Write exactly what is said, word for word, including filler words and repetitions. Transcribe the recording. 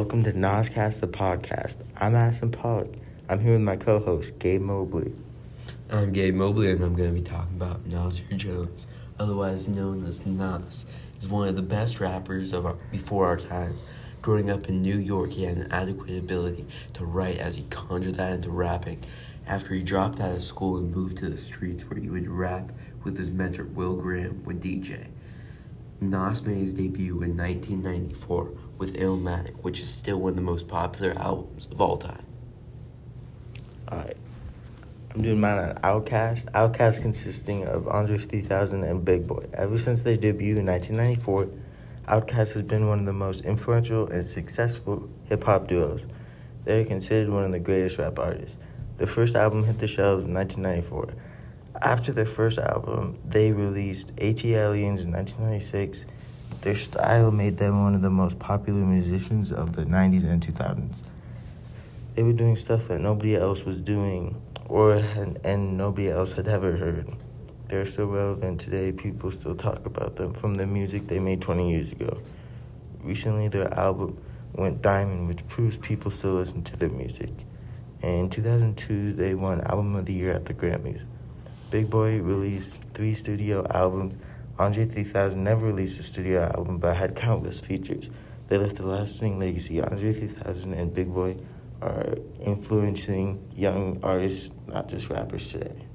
Welcome to Nascast, the podcast. I'm Addison Pollock. I'm here with my co-host, Gabe Mobley. I'm Gabe Mobley, and I'm going to be talking about Nasir Jones, otherwise known as Nas. He's one of the best rappers of our, before our time. Growing up in New York, he had an adequate ability to write as he conjured that into rapping. After he dropped out of school and moved to the streets where he would rap with his mentor, Will Graham, with D J. Nas made his debut in nineteen ninety-four with Illmatic, which is still one of the most popular albums of all time. Alright, I'm doing mine on Outkast. Outkast consisting of Andre three thousand and Big Boi. Ever since their debut in nineteen ninety-four, Outkast has been one of the most influential and successful hip-hop duos. They are considered one of the greatest rap artists. Their first album hit the shelves in nineteen ninety-four. After their first album, they released A T Aliens in nineteen ninety-six. Their style made them one of the most popular musicians of the nineties and two thousands. They were doing stuff that nobody else was doing or had, and nobody else had ever heard. They're still relevant today. People still talk about them from the music they made twenty years ago. Recently, their album went diamond, which proves people still listen to their music. And in two thousand two, they won Album of the Year at the Grammys. Big Boi released three studio albums. Andre three thousand never released a studio album, but had countless features. They left a lasting legacy. Andre three thousand and Big Boi are influencing young artists, not just rappers today.